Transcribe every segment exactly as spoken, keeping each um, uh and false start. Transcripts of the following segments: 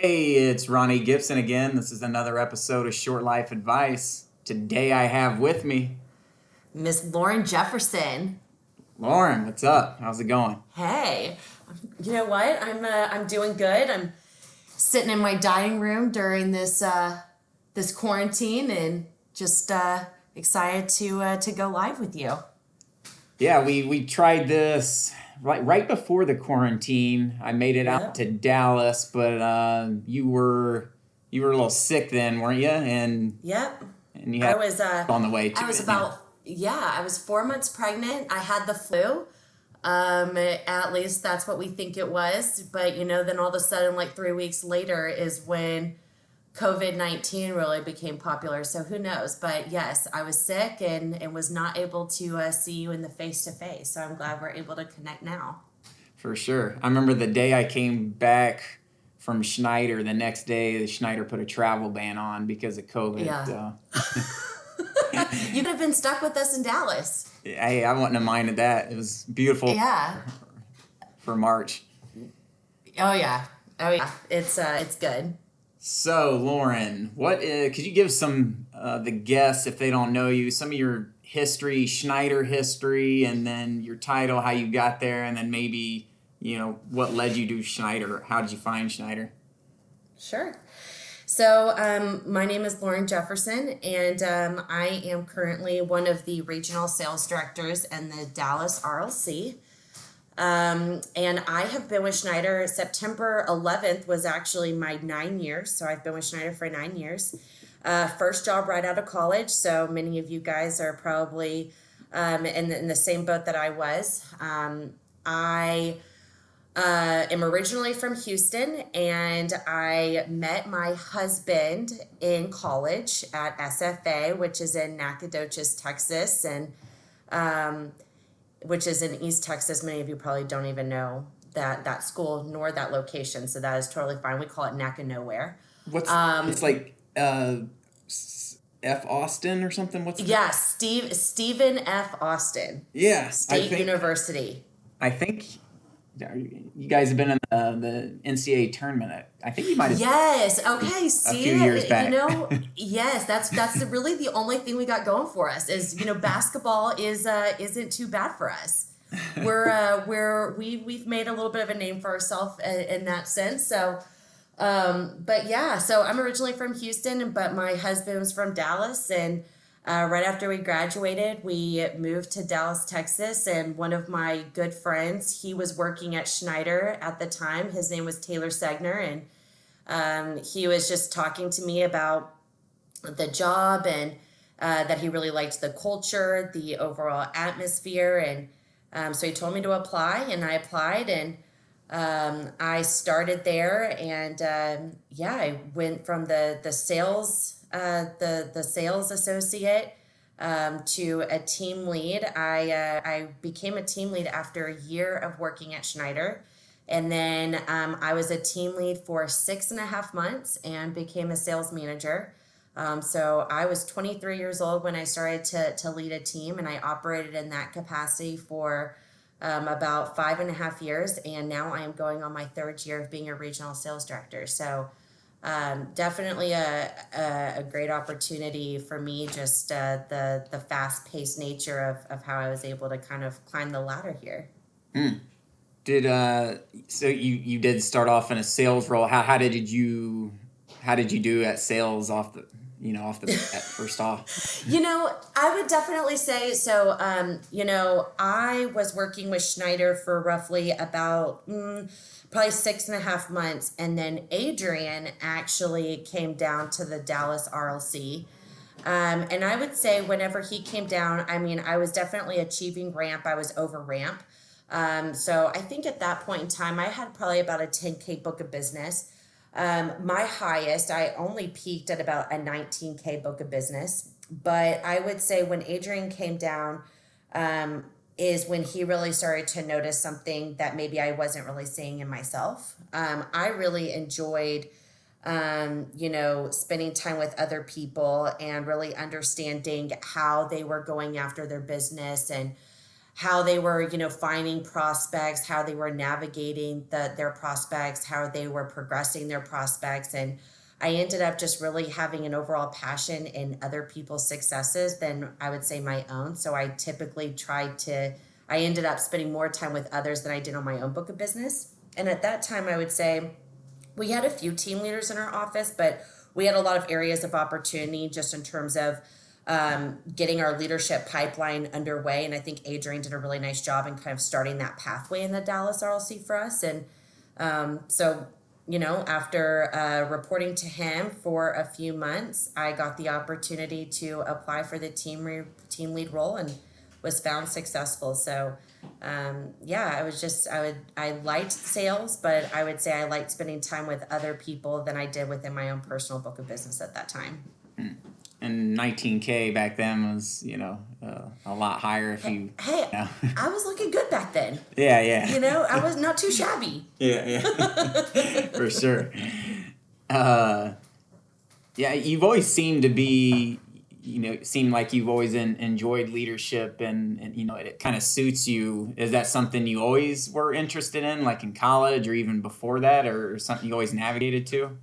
Hey, it's Ronnie Gibson again. This is another episode of Short Life Advice. Today I have with me... Miss Lauren Jefferson. Lauren, what's up? How's it going? Hey. You know what? I'm uh, I'm doing good. I'm sitting in my dining room during this uh, this quarantine and just uh, excited to uh, to go live with you. Yeah, we, we tried this... Right, right before the quarantine, I made it yeah. out to Dallas, but uh, you were you were a little sick then, weren't you? And yep, and you had I was uh, on the way. To I was it, about yeah. yeah, I was four months pregnant. I had the flu. Um, at least that's what we think it was. But you know, then all of a sudden, like three weeks later, is when COVID nineteen really became popular. So who knows? But yes, I was sick and, and was not able to uh, see you in the face-to-face. So I'm glad we're able to connect now. For sure. I remember the day I came back from Schneider, the next day, the Schneider put a travel ban on because of COVID. Yeah. So. You could have been stuck with us in Dallas. Hey, I wouldn't have minded that. It was beautiful. Yeah. For March. Oh, yeah. Oh, yeah. It's uh, it's good. So, Lauren, what is, could you give some uh, the guests, if they don't know you, some of your history, Schneider history, and then your title, how you got there, and then maybe, you know, what led you to Schneider? How did you find Schneider? Sure. So, um, my name is Lauren Jefferson, and um, I am currently one of the regional sales directors in the Dallas R L C. Um, and I have been with Schneider. September eleventh was actually my nine years. So I've been with Schneider for nine years. Uh, first job right out of college. So many of you guys are probably um, in, the, in the same boat that I was. Um, I uh, am originally from Houston, and I met my husband in college at S F A, which is in Nacogdoches, Texas. And, um, which is in East Texas. Many of you probably don't even know that that school nor that location, so that is totally fine. We call it Nack of Nowhere. What's um, it's like uh, F. Austin or something? What's it? Yeah, Steve Stephen F. Austin. Yeah, State I think, University. I think you guys have been in the, the N C A A tournament. I think you might have. Yes. Okay. See, a few years back. You know, yes. That's that's the, really the only thing we got going for us is you know basketball is uh, isn't too bad for us. We're uh, we're we we've made a little bit of a name for ourselves in, in that sense. So, um, but yeah. So I'm originally from Houston, but my husband was from Dallas, and uh, right after we graduated, we moved to Dallas, Texas. And one of my good friends, he was working at Schneider at the time. His name was Taylor Segner, and Um, he was just talking to me about the job and uh, that he really liked the culture, the overall atmosphere. And um, so he told me to apply, and I applied, and um, I started there. And um, yeah, I went from the, the sales, uh, the, the sales associate um, to a team lead. I, uh, I became a team lead after a year of working at Schneider. And then um, I was a team lead for six and a half months and became a sales manager. Um, so I was twenty-three years old when I started to, to lead a team, and I operated in that capacity for um, about five and a half years. And now I am going on my third year of being a regional sales director. So um, definitely a, a, a great opportunity for me, just uh, the, the fast-paced nature of, of how I was able to kind of climb the ladder here. Mm. Did uh so you, you did start off in a sales role. How how did you how did you do at sales off the you know off the bat first off? You know, I would definitely say so. Um, you know, I was working with Schneider for roughly about mm, probably six and a half months, and then Adrian actually came down to the Dallas R L C. Um, and I would say whenever he came down, I mean, I was definitely achieving ramp. I was over ramp. Um, so I think at that point in time, I had probably about a ten K book of business. Um, my highest, I only peaked at about a nineteen K book of business. But I would say when Adrian came down, um, is when he really started to notice something that maybe I wasn't really seeing in myself. Um, I really enjoyed, um, you know, spending time with other people and really understanding how they were going after their business and how they were, you know, finding prospects, how they were navigating the, their prospects, how they were progressing their prospects. And I ended up just really having an overall passion in other people's successes than I would say my own. So I typically tried to, I ended up spending more time with others than I did on my own book of business. And at that time, I would say we had a few team leaders in our office, but we had a lot of areas of opportunity just in terms of um, getting our leadership pipeline underway. And I think Adrian did a really nice job in kind of starting that pathway in the Dallas R L C for us. And um, so, you know, after uh, reporting to him for a few months, I got the opportunity to apply for the team re- team lead role and was found successful. So um, yeah, I was just, I would, I liked sales, but I would say I liked spending time with other people than I did within my own personal book of business at that time. And nineteen K back then was, you know, uh, a lot higher if you... Hey, you know. I was looking good back then. Yeah, yeah. You know, I was not too shabby. Yeah, yeah. For sure. Uh, yeah, you've always seemed to be... you know, it seemed like you've always in, enjoyed leadership and, and, you know, it, it kind of suits you. Is that something you always were interested in, like in college or even before that, or, or something you always navigated to?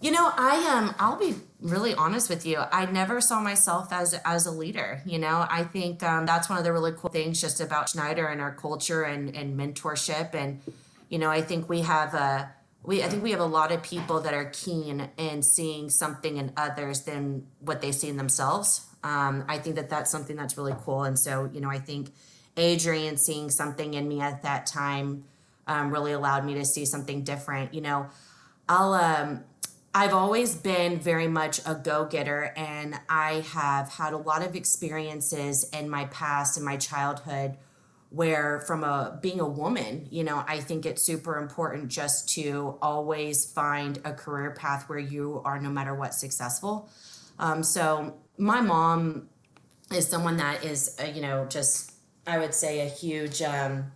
You know, I, um, I'll be really honest with you. I never saw myself as, as a leader. You know, I think um, that's one of the really cool things just about Schneider and our culture and, and mentorship. And, you know, I think we have a, We, I think we have a lot of people that are keen in seeing something in others than what they see in themselves. Um, I think that that's something that's really cool. And so, you know, I think Adrian seeing something in me at that time um, really allowed me to see something different. You know, I'll, um, I've always been very much a go-getter, and I have had a lot of experiences in my past, in my childhood, where from a being a woman, you know, I think it's super important just to always find a career path where you are, no matter what, successful. Um, so my mom is someone that is, uh, you know, just, I would say a huge, um,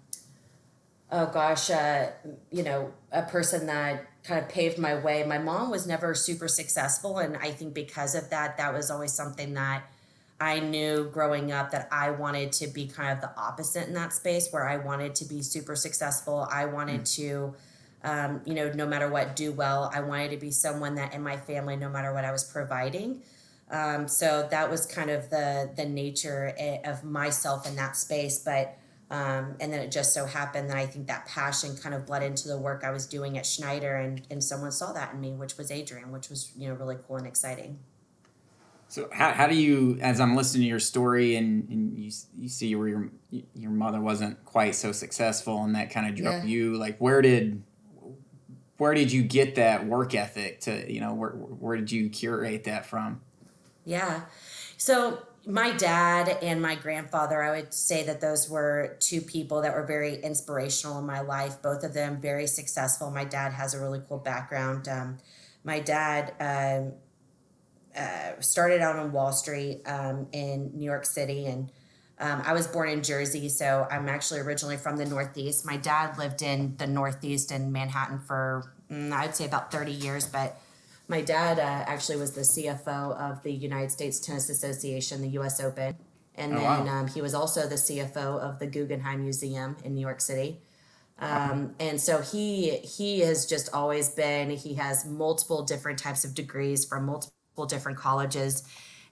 oh gosh, uh, you know, a person that kind of paved my way. My mom was never super successful. And I think because of that, that was always something that I knew growing up that I wanted to be kind of the opposite in that space, where I wanted to be super successful. I wanted to, um, you know, no matter what, do well. I wanted to be someone that in my family, no matter what, I was providing. Um, so that was kind of the the nature of myself in that space. But um, and then it just so happened that I think that passion kind of bled into the work I was doing at Schneider, and and someone saw that in me, which was Adrian, which was, you know, really cool and exciting. So how how do you, as I'm listening to your story and, and you you see where your your mother wasn't quite so successful and that kind of drove yeah. you, like where did where did you get that work ethic to, you know, where where did you curate that from? Yeah. So my dad and my grandfather, I would say that those were two people that were very inspirational in my life. Both of them very successful. My dad has a really cool background. Um, my dad, um, Uh, started out on Wall Street um, in New York City. And um, I was born in Jersey, so I'm actually originally from the Northeast. My dad lived in the Northeast in Manhattan for, mm, I'd say about thirty years. But my dad uh, actually was the C F O of the United States Tennis Association, the U S Open. And oh, then wow. um, he was also the C F O of the Guggenheim Museum in New York City. Um, and so he, he has just always been, he has multiple different types of degrees from multiple different colleges,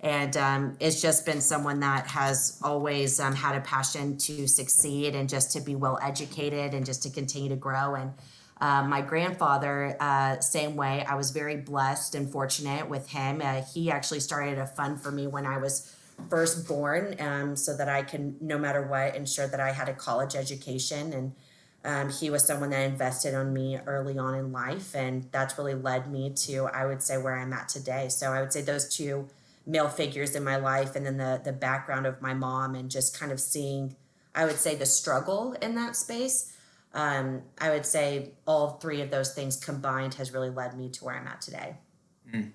and um, it's just been someone that has always um, had a passion to succeed and just to be well educated and just to continue to grow. And uh, my grandfather, uh, same way. I was very blessed and fortunate with him. Uh, he actually started a fund for me when I was first born, um, so that I can, no matter what, ensure that I had a college education. And Um, he was someone that invested on me early on in life, and that's really led me to, I would say, where I'm at today. So I would say those two male figures in my life, and then the the background of my mom, and just kind of seeing, I would say, the struggle in that space. Um, I would say all three of those things combined has really led me to where I'm at today. Mm.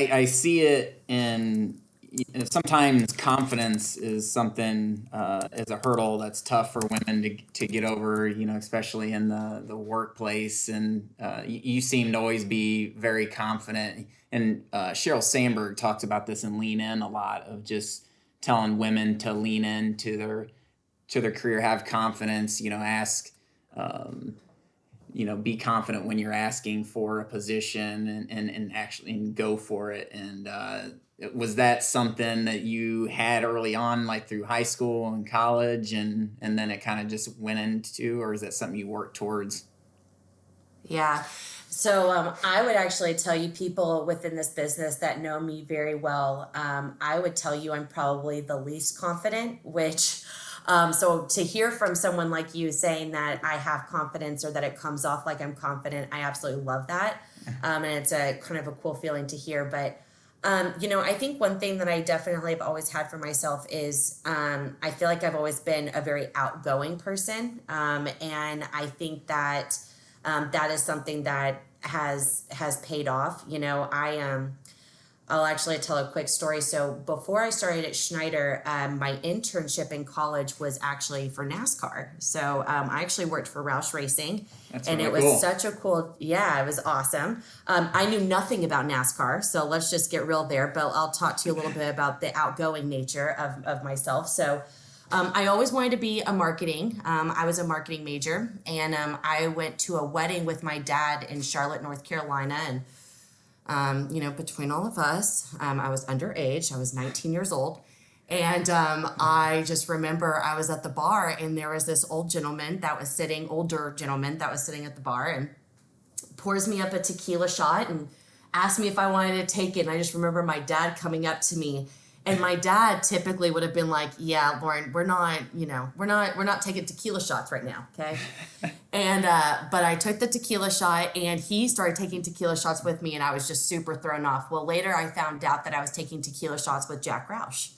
I, I see it in... Sometimes confidence is something, uh, is a hurdle that's tough for women to to get over, you know, especially in the, the workplace. And uh, you, you seem to always be very confident. And uh, Sheryl Sandberg talks about this in Lean In a lot, of just telling women to lean into their to their career, have confidence, you know, ask, um, you know, be confident when you're asking for a position and, and, and actually and go for it. And uh, was that something that you had early on, like through high school and college, and, and then it kind of just went into, or is that something you worked towards? Yeah. So um, I would actually tell you, people within this business that know me very well, um, I would tell you I'm probably the least confident, which... Um, so to hear from someone like you saying that I have confidence, or that it comes off like I'm confident, I absolutely love that. Um, and it's a kind of a cool feeling to hear. But, um, you know, I think one thing that I definitely have always had for myself is um, I feel like I've always been a very outgoing person. Um, and I think that um, that is something that has has paid off. You know, I um I'll actually tell a quick story. So before I started at Schneider, um, my internship in college was actually for NASCAR. So um, I actually worked for Roush Racing. That's and really it was cool. Such a cool, yeah, it was awesome. Um, I knew nothing about NASCAR, so let's just get real there. But I'll talk to you a little bit about the outgoing nature of, of myself. So um, I always wanted to be a marketing. Um, I was a marketing major, and um, I went to a wedding with my dad in Charlotte, North Carolina, and Um, you know, between all of us, um, I was underage. I was nineteen years old. And um, I just remember I was at the bar, and there was this old gentleman that was sitting, older gentleman that was sitting at the bar, and pours me up a tequila shot and asked me if I wanted to take it. And I just remember my dad coming up to me, and my dad typically would have been like, yeah, Lauren, we're not, you know, we're not, we're not taking tequila shots right now. Okay. and, uh, but I took the tequila shot, and he started taking tequila shots with me, and I was just super thrown off. Well, later I found out that I was taking tequila shots with Jack Roush.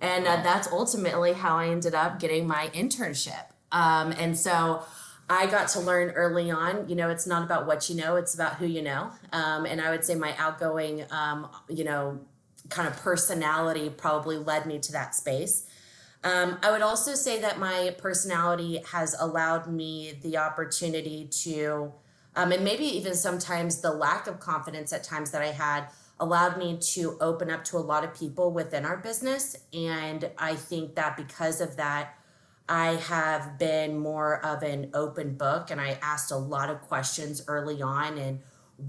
And uh, that's ultimately how I ended up getting my internship. Um, and so I got to learn early on, you know, it's not about what you know, it's about who you know. Um, and I would say my outgoing, um, you know, kind of personality probably led me to that space. Um, I would also say that my personality has allowed me the opportunity to, um, and maybe even sometimes the lack of confidence at times that I had, allowed me to open up to a lot of people within our business. And I think that because of that, I have been more of an open book, and I asked a lot of questions early on, and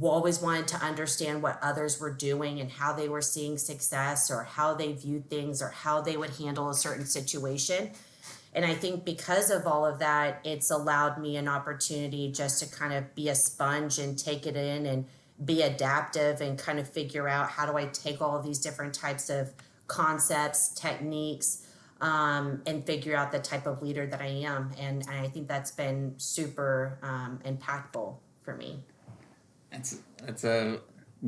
always wanted to understand what others were doing and how they were seeing success, or how they viewed things, or how they would handle a certain situation. And I think because of all of that, it's allowed me an opportunity just to kind of be a sponge and take it in and be adaptive and kind of figure out, how do I take all of these different types of concepts, techniques, um, and figure out the type of leader that I am. And, and I think that's been super um, impactful for me. That's, that's a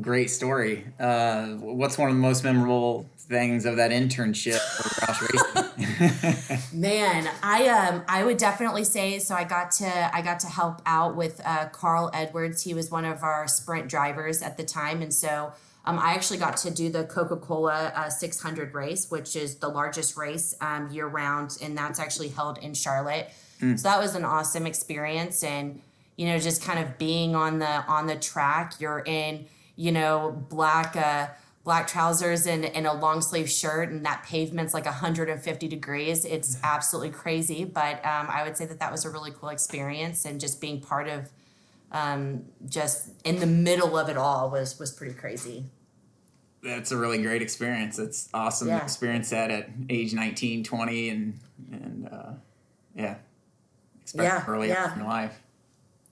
great story. Uh, what's one of the most memorable things of that internship for Roush Racing? Man, I um I would definitely say, so I got to I got to help out with uh, Carl Edwards. He was one of our sprint drivers at the time, and so um, I actually got to do the Coca-Cola uh, six hundred race, which is the largest race um, year round, and that's actually held in Charlotte. Mm. So that was an awesome experience. And you know, just kind of being on the on the track, you're in, you know, black uh, black trousers and, and a long sleeve shirt, and that pavement's like one hundred fifty degrees. It's absolutely crazy. But um, I would say that that was a really cool experience, and just being part of um, just in the middle of it all was was pretty crazy. That's a really great experience. It's awesome yeah. to experience that at age nineteen, twenty, and, and uh, yeah, yeah, early yeah. on in life.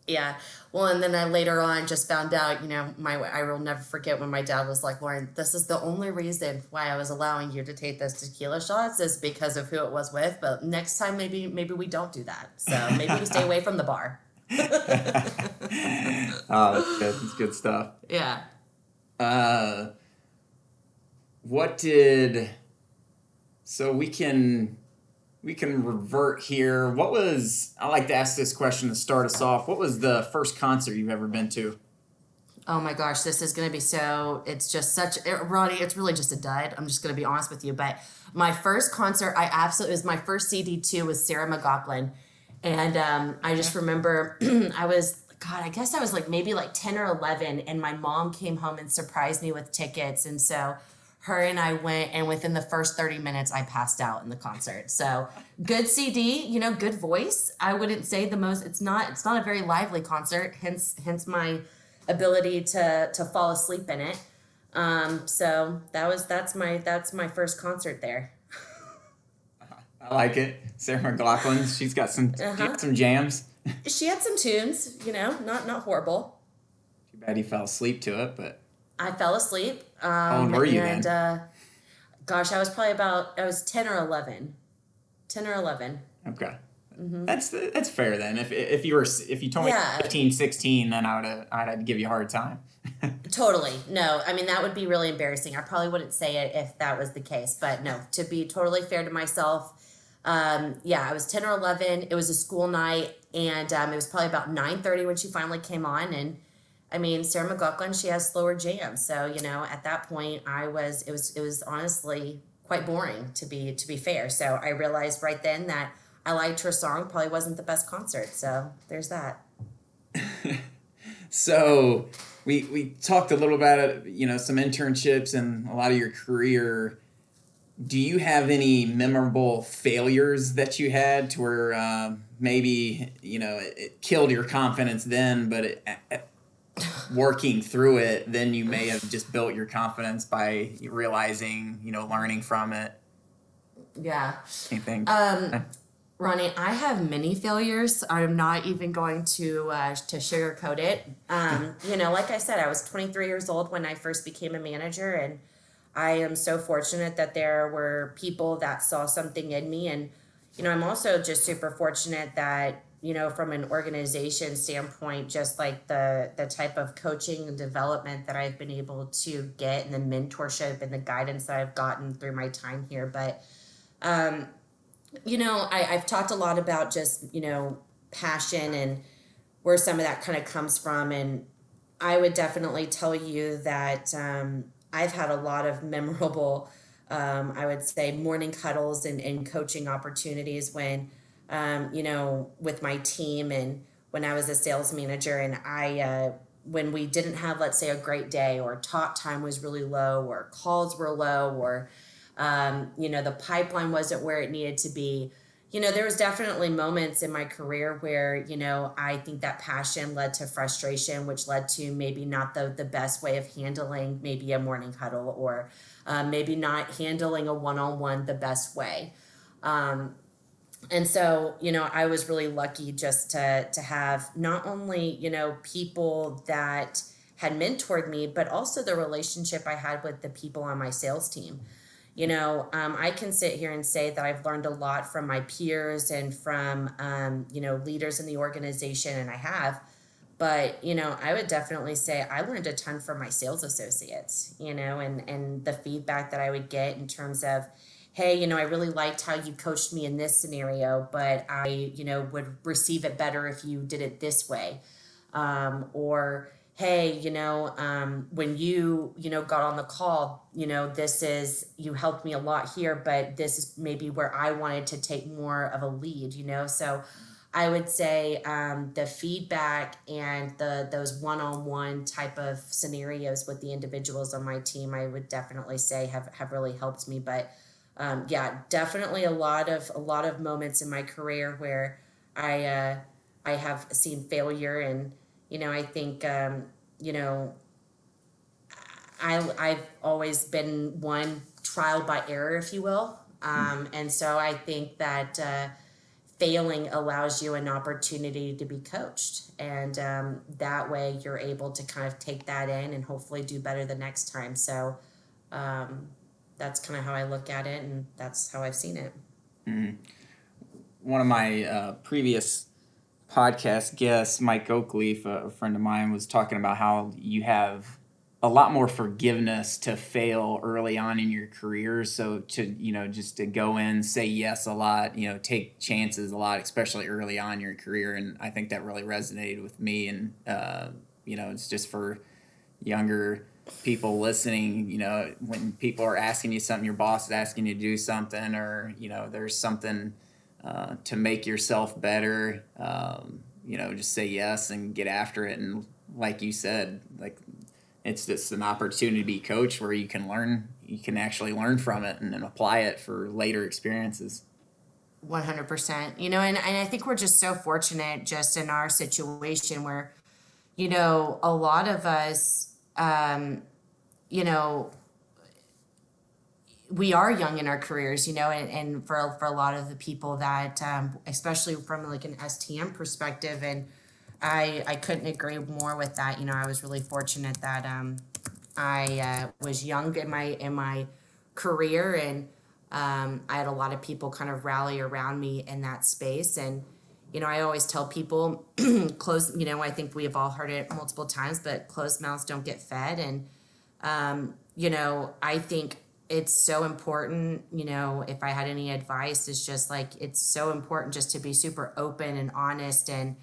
Yeah. Well, and then I later on just found out, you know, my I will never forget when my dad was like, Lauren, this is the only reason why I was allowing you to take those tequila shots is because of who it was with. But next time, maybe maybe we don't do that. So maybe we stay away from the bar. Oh, that's good. That's good stuff. Yeah. Uh, what did so we can. We can revert here. What was, I like to ask this question to start us off. What was the first concert you've ever been to? Oh my gosh, this is going to be so, it's just such, it, Ronnie, it's really just a dud. I'm just going to be honest with you. But my first concert, I absolutely, it was my first C D too, was Sarah McLachlan. And um, I just remember I was, God, I guess I was like maybe like ten or eleven, and my mom came home and surprised me with tickets. And so her and I went, and within the first thirty minutes, I passed out in the concert. So good C D, you know, good voice. I wouldn't say the most, it's not, it's not a very lively concert, hence, hence my ability to, to fall asleep in it. Um, so that was, that's my, that's my first concert there. I like it. Sarah McLachlan, she's got some, uh-huh. she had some jams. She had some tunes, you know, not, not horrible. Too bad you fell asleep to it, but. I fell asleep. Um, How old were you and, then? Uh, gosh, I was probably about, I was ten or eleven. ten or eleven. Okay. Mm-hmm. That's that's fair then. If if you were if you told yeah. me fifteen, sixteen, then I would I'd give you a hard time. Totally. No, I mean, that would be really embarrassing. I probably wouldn't say it if that was the case. But no, to be totally fair to myself, um, yeah, I was ten or eleven. It was a school night, and um, it was probably about nine thirty when she finally came on. And I mean, Sarah McLachlan, she has slower jams, so you know, at that point, I was it was it was honestly quite boring to be to be fair. So I realized right then that I liked her song, probably wasn't the best concert. So there's that. So we we talked a little about, you know, some internships and a lot of your career. Do you have any memorable failures that you had to where um, maybe, you know, it, it killed your confidence then, but it, it, working through it, then you may have just built your confidence by realizing, you know, learning from it? Yeah. Anything? Um, Ronnie, I have many failures. I'm not even going to uh, to sugarcoat it. Um, you know, like I said, I was twenty-three years old when I first became a manager, and I am so fortunate that there were people that saw something in me. And, you know, I'm also just super fortunate that, you know, from an organization standpoint, just like the the type of coaching and development that I've been able to get and the mentorship and the guidance that I've gotten through my time here. But, um, you know, I, I've talked a lot about just, you know, passion and where some of that kind of comes from. And I would definitely tell you that um, I've had a lot of memorable, um, I would say, morning cuddles and, and coaching opportunities when, Um, you know, with my team and when I was a sales manager and I, uh, when we didn't have, let's say, a great day or talk time was really low or calls were low or, um, you know, the pipeline wasn't where it needed to be. You know, there was definitely moments in my career where, you know, I think that passion led to frustration, which led to maybe not the, the best way of handling maybe a morning huddle or uh, maybe not handling a one-on-one the best way. Um, And so, you know, I was really lucky just to to have not only, you know, people that had mentored me, but also the relationship I had with the people on my sales team. You know, um, I can sit here and say that I've learned a lot from my peers and from, um, you know, leaders in the organization, and I have. But, you know, I would definitely say I learned a ton from my sales associates, you know, and, and the feedback that I would get in terms of, hey, you know, I really liked how you coached me in this scenario, but I, you know, would receive it better if you did it this way. Um, or, hey, you know, um, when you, you know, got on the call, you know, this is, you helped me a lot here, but this is maybe where I wanted to take more of a lead, you know? So I would say um, the feedback and the those one-on-one type of scenarios with the individuals on my team, I would definitely say have, have really helped me. But Um, yeah, definitely a lot of a lot of moments in my career where I uh, I have seen failure, and you know I think um, you know I I've always been one trial by error, if you will, um, and so I think that uh, failing allows you an opportunity to be coached, and um, that way you're able to kind of take that in and hopefully do better the next time. So. Um, That's kind of how I look at it, and that's how I've seen it. Mm-hmm. One of my uh, previous podcast guests, Mike Oakleaf, a friend of mine, was talking about how you have a lot more forgiveness to fail early on in your career. So to, you know, just to go in, say yes a lot, you know, take chances a lot, especially early on in your career. And I think that really resonated with me. And, uh, you know, it's just for younger people listening, you know, when people are asking you something, your boss is asking you to do something, or, you know, there's something uh, to make yourself better, um, you know, just say yes and get after it. And like you said, like, it's just an opportunity to be coached where you can learn, you can actually learn from it and then apply it for later experiences. one hundred percent. You know, and, and I think we're just so fortunate just in our situation where, you know, a lot of us, um, you know, we are young in our careers, you know, and, and for, for a lot of the people that, um, especially from like an S T M perspective, and I, I couldn't agree more with that. You know, I was really fortunate that, um, I, uh, was young in my, in my career, and, um, I had a lot of people kind of rally around me in that space. And, you know, I always tell people close, you know, I think we have all heard it multiple times, but closed mouths don't get fed. And, um, you know, I think it's so important, you know, if I had any advice, it's just like, it's so important just to be super open and honest and,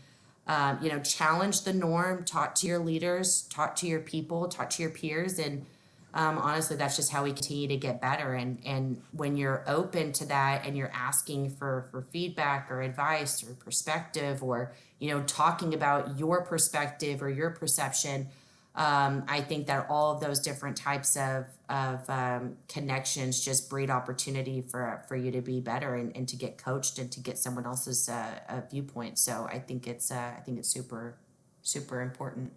um, you know, challenge the norm, talk to your leaders, talk to your people, talk to your peers. And, um, honestly, that's just how we continue to get better. And, and when you're open to that and you're asking for, for feedback or advice or perspective, or, you know, talking about your perspective or your perception, Um, I think that all of those different types of, of um, connections just breed opportunity for, for you to be better and, and to get coached and to get someone else's uh, uh, viewpoint. So I think it's uh, I think it's super, super important.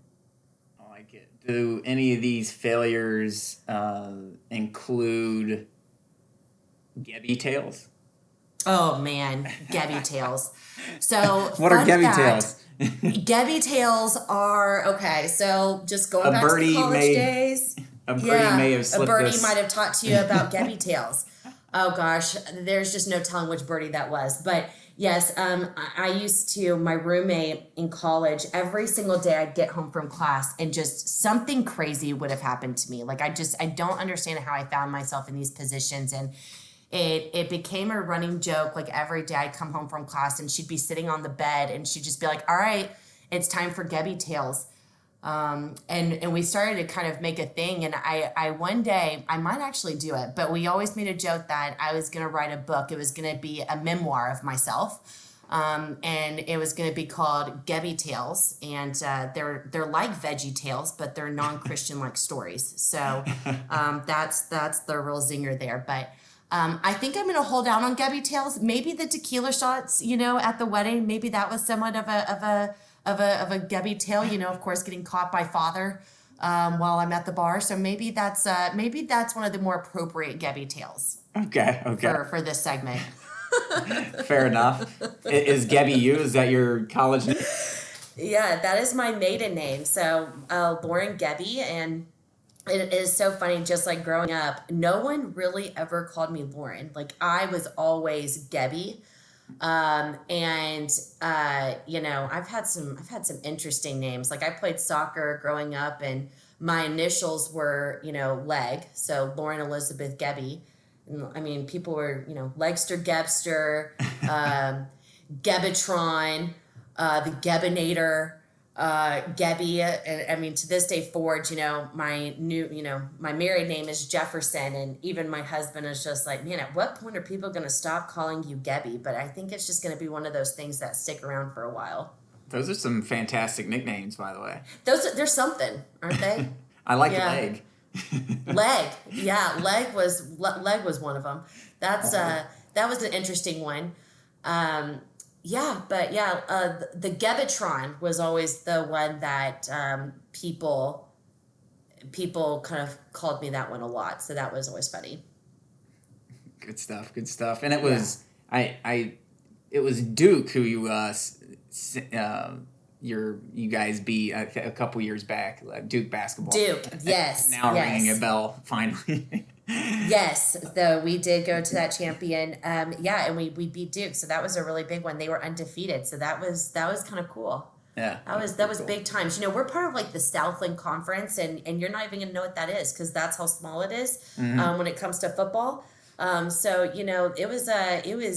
I like it. Do any of these failures uh, include Gebby Tales? Oh, man, Gebby Tales. So what are Gebby Tales? Gebby Tales are, okay, so just going a back to the college may, days. A birdie yeah, may have slipped. A birdie us. might have talked to you about Gebby Tales. Oh, gosh, there's just no telling which birdie that was. But, yes, um, I, I used to, my roommate in college, every single day I'd get home from class and just something crazy would have happened to me. Like, I just, I don't understand how I found myself in these positions. And It it became a running joke. Like every day I'd come home from class and she'd be sitting on the bed and she'd just be like, all right, it's time for Gebby Tales. Um, and, and we started to kind of make a thing. And I, I one day, I might actually do it, but we always made a joke that I was going to write a book. It was going to be a memoir of myself. Um, and it was going to be called Gebby Tales. And uh, they're they're like Veggie Tales, but they're non-Christian like stories. So um, that's, that's the real zinger there. But Um, I think I'm going to hold out on Gebby Tales. Maybe the tequila shots, you know, at the wedding, maybe that was somewhat of a, of a, of a, of a Gebby Tale, you know, of course, getting caught by father, um, while I'm at the bar. So maybe that's, uh, maybe that's one of the more appropriate Gebby Tales. Okay. Okay. For, for this segment. Fair enough. Is Gebby you? Is that your college name? Yeah, that is my maiden name. So, uh, Lauren Gebby. And it is so funny, just like growing up, no one really ever called me Lauren. Like I was always Gebby. Um, and, uh, you know, I've had some, I've had some interesting names. Like I played soccer growing up and my initials were, you know, leg. So Lauren Elizabeth Gebby. I mean, people were, you know, Legster Gebster, um, Gebitron, uh, the Gebinator. uh Gebby, and I mean to this day Ford, you know, my new you know my married name is Jefferson, and even my husband is just like, man, at what point are people going to stop calling you Gebby? But I think it's just going to be one of those things that stick around for a while. Those are some fantastic nicknames, by the way. Those they're something, aren't they? I like yeah. leg leg yeah leg was leg was one of them. That's uh that was an interesting one. um Yeah, but yeah, uh, the Gebitron was always the one that um, people people kind of called me that one a lot. So that was always funny. Good stuff, good stuff. And it was yeah. I I it was Duke who you uh, uh your you guys beat a, a couple years back. Uh, Duke basketball. Duke, yes. now yes. Ringing a bell finally. Yes, though we did go to that champion. Um, yeah, and we, we beat Duke, so that was a really big one. They were undefeated, so that was that was kind of cool. Yeah, that was that was cool. Big times. You know, we're part of like the Southland Conference, and and you're not even gonna know what that is because that's how small it is mm-hmm. um, when it comes to football. Um, so you know, it was uh, it was.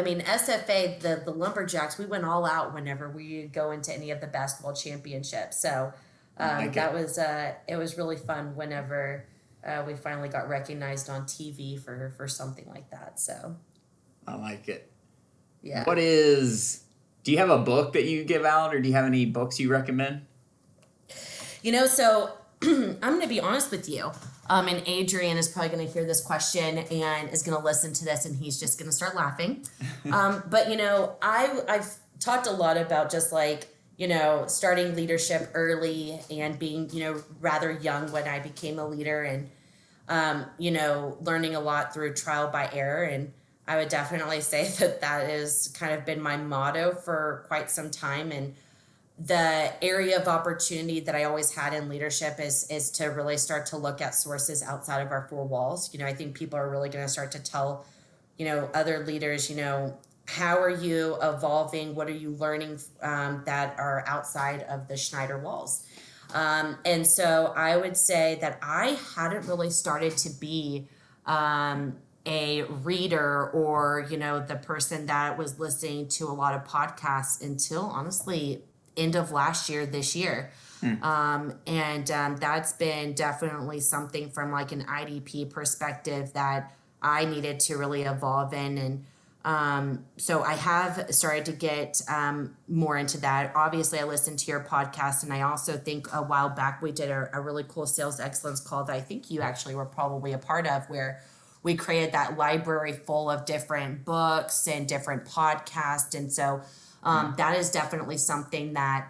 I mean, S F A, the the Lumberjacks, we went all out whenever we go into any of the basketball championships. So um, like that it. was uh, it was really fun whenever. Uh, we finally got recognized on T V for for something like that. So, I like it. Yeah. What is? Do you have a book that you give out, or do you have any books you recommend? You know, so I'm going to be honest with you. Um, and Adrian is probably going to hear this question and is going to listen to this, and he's just going to start laughing. Um, but, you know, I, I've talked a lot about just like, you know, starting leadership early and being, you know, rather young when I became a leader, and, um, you know, learning a lot through trial by error. And I would definitely say that that has kind of been my motto for quite some time. And the area of opportunity that I always had in leadership is is to really start to look at sources outside of our four walls. You know, I think people are really going to start to tell, you know, other leaders, you know, how are you evolving? What are you learning um, that are outside of the Schneider walls? Um, and so I would say that I hadn't really started to be um, a reader or, you know, the person that was listening to a lot of podcasts until honestly end of last year, this year. Mm. Um, and um, that's been definitely something from like an I D P perspective that I needed to really evolve in. And um, so I have started to get um, more into that. Obviously, I listened to your podcast, and I also think a while back we did a, a really cool sales excellence call that I think you actually were probably a part of, where we created that library full of different books and different podcasts. And so Um, that is definitely something that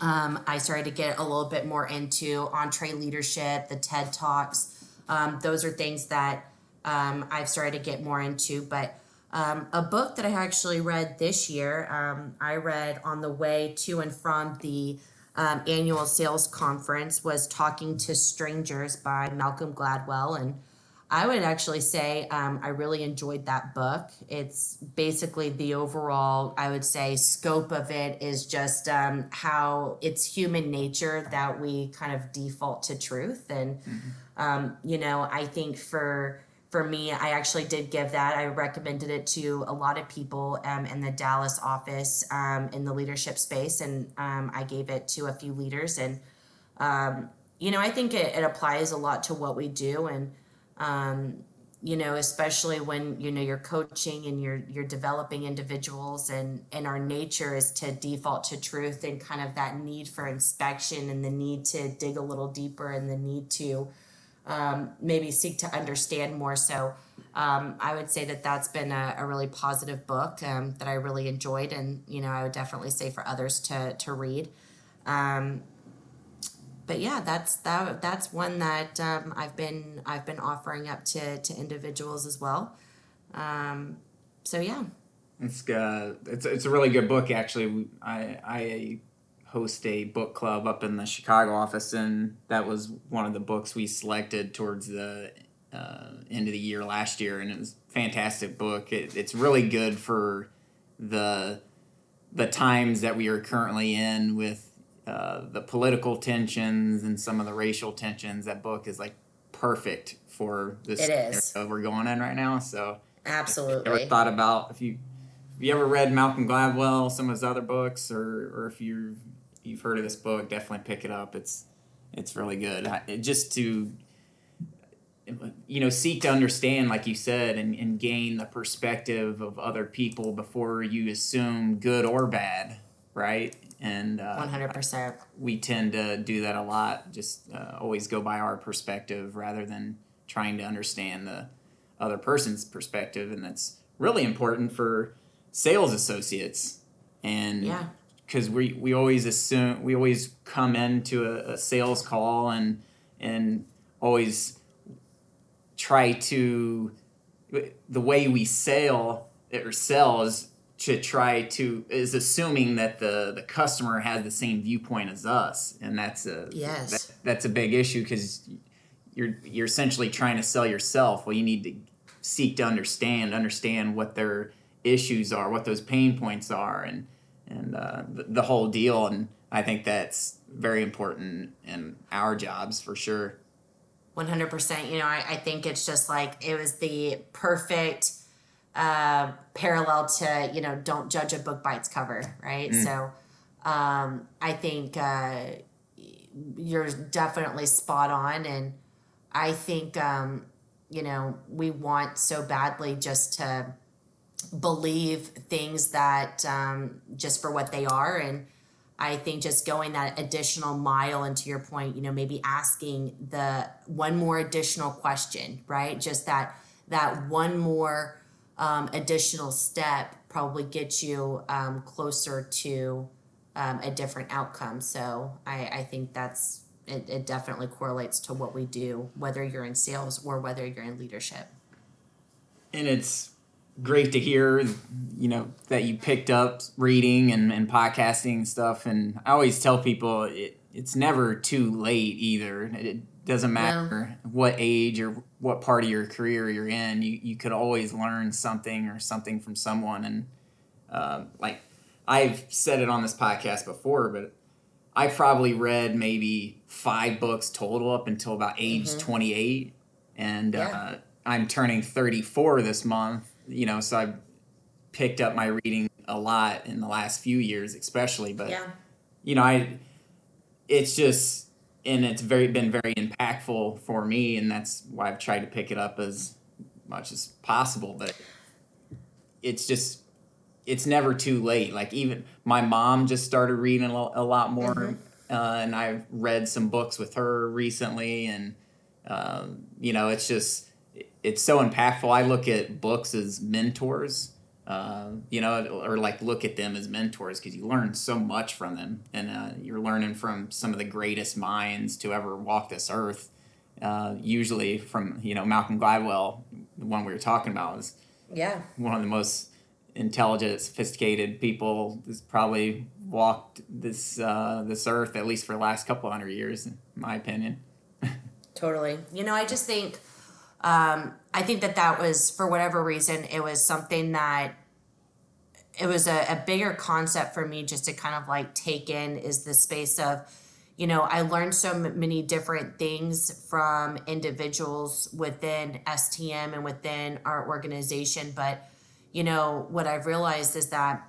um, I started to get a little bit more into. Entree leadership, the TED Talks, um, those are things that um, I've started to get more into. But um, a book that I actually read this year, um, I read on the way to and from the um, annual sales conference, was Talking to Strangers by Malcolm Gladwell. And I would actually say um, I really enjoyed that book. It's basically the overall, I would say, scope of it is just um, how it's human nature that we kind of default to truth. And, mm-hmm. um, you know, I think for for me, I actually did give that. I recommended it to a lot of people um, in the Dallas office um, in the leadership space. And um, I gave it to a few leaders. And, um, you know, I think it, it applies a lot to what we do. And Um, you know, especially when, you know, you're coaching and you're, you're developing individuals, and, and our nature is to default to truth, and kind of that need for inspection and the need to dig a little deeper and the need to, um, maybe seek to understand more. So, um, I would say that that's been a, a really positive book, um, that I really enjoyed. And, you know, I would definitely say for others to, to read, um, But yeah, that's that. That's one that um, I've been I've been offering up to, to individuals as well. Um, so yeah, it's uh, it's it's a really good book actually. I I host a book club up in the Chicago office, and that was one of the books we selected towards the uh, end of the year last year, and it was a fantastic book. It, it's really good for the the times that we are currently in with. Uh, the political tensions and some of the racial tensions. That book is like perfect for this that we're going in right now. So absolutely. If you ever thought about if you if you ever read Malcolm Gladwell, some of his other books, or or if you you've heard of this book, definitely pick it up. It's it's really good. I, just to you know seek to understand, like you said, and, and gain the perspective of other people before you assume good or bad, right? And uh, one hundred percent we tend to do that a lot, just uh, always go by our perspective rather than trying to understand the other person's perspective. And that's really important for sales associates. And yeah, because we, we always assume, we always come into a, a sales call and, and always try to, the way we sell or sell is to try to is assuming that the, the customer has the same viewpoint as us. And that's a, yes. that, that's a big issue because you're, you're essentially trying to sell yourself. Well, you need to seek to understand, understand what their issues are, what those pain points are, and, and uh, the, the whole deal. And I think that's very important in our jobs for sure. one hundred percent. You know, I, I think it's just like, it was the perfect, Uh, parallel to, you know, don't judge a book by its cover, right? Mm. So um, I think uh, you're definitely spot on. And I think, um, you know, we want so badly just to believe things that um, just for what they are. And I think just going that additional mile, and to your point, you know, maybe asking the one more additional question, right? Just that, that one more um, additional step probably gets you um, closer to um, a different outcome. So I, I think that's, it, it definitely correlates to what we do, whether you're in sales or whether you're in leadership. And it's great to hear, you know, that you picked up reading and, and podcasting and stuff. And I always tell people it, it's never too late either. It doesn't matter no. what age or what part of your career you're in. You, you could always learn something or something from someone. And uh, like I've said it on this podcast before, but I probably read maybe five books total up until about age mm-hmm. twenty-eight. And yeah. uh, I'm turning thirty-four this month. You know, so I picked up my reading a lot in the last few years, especially. But, yeah. you know, I it's just, and it's very been very impactful for me. And that's why I've tried to pick it up as much as possible. But it's just, it's never too late. Like, even my mom just started reading a lot, a lot more. Mm-hmm. Uh, and I've read some books with her recently. And, um, you know, it's just, it's so impactful. I look at books as mentors, uh, you know, or like look at them as mentors because you learn so much from them. And uh, you're learning from some of the greatest minds to ever walk this earth. Uh, usually from, you know, Malcolm Gladwell, the one we were talking about, is yeah. one of the most intelligent, sophisticated people that's probably walked this, uh, this earth, at least for the last couple hundred years, in my opinion. Totally. You know, I just think, Um, I think that that was, for whatever reason, it was something that it was a, a bigger concept for me just to kind of like take in, is the space of, you know, I learned so many different things from individuals within S T M and within our organization. But, you know, what I've realized is that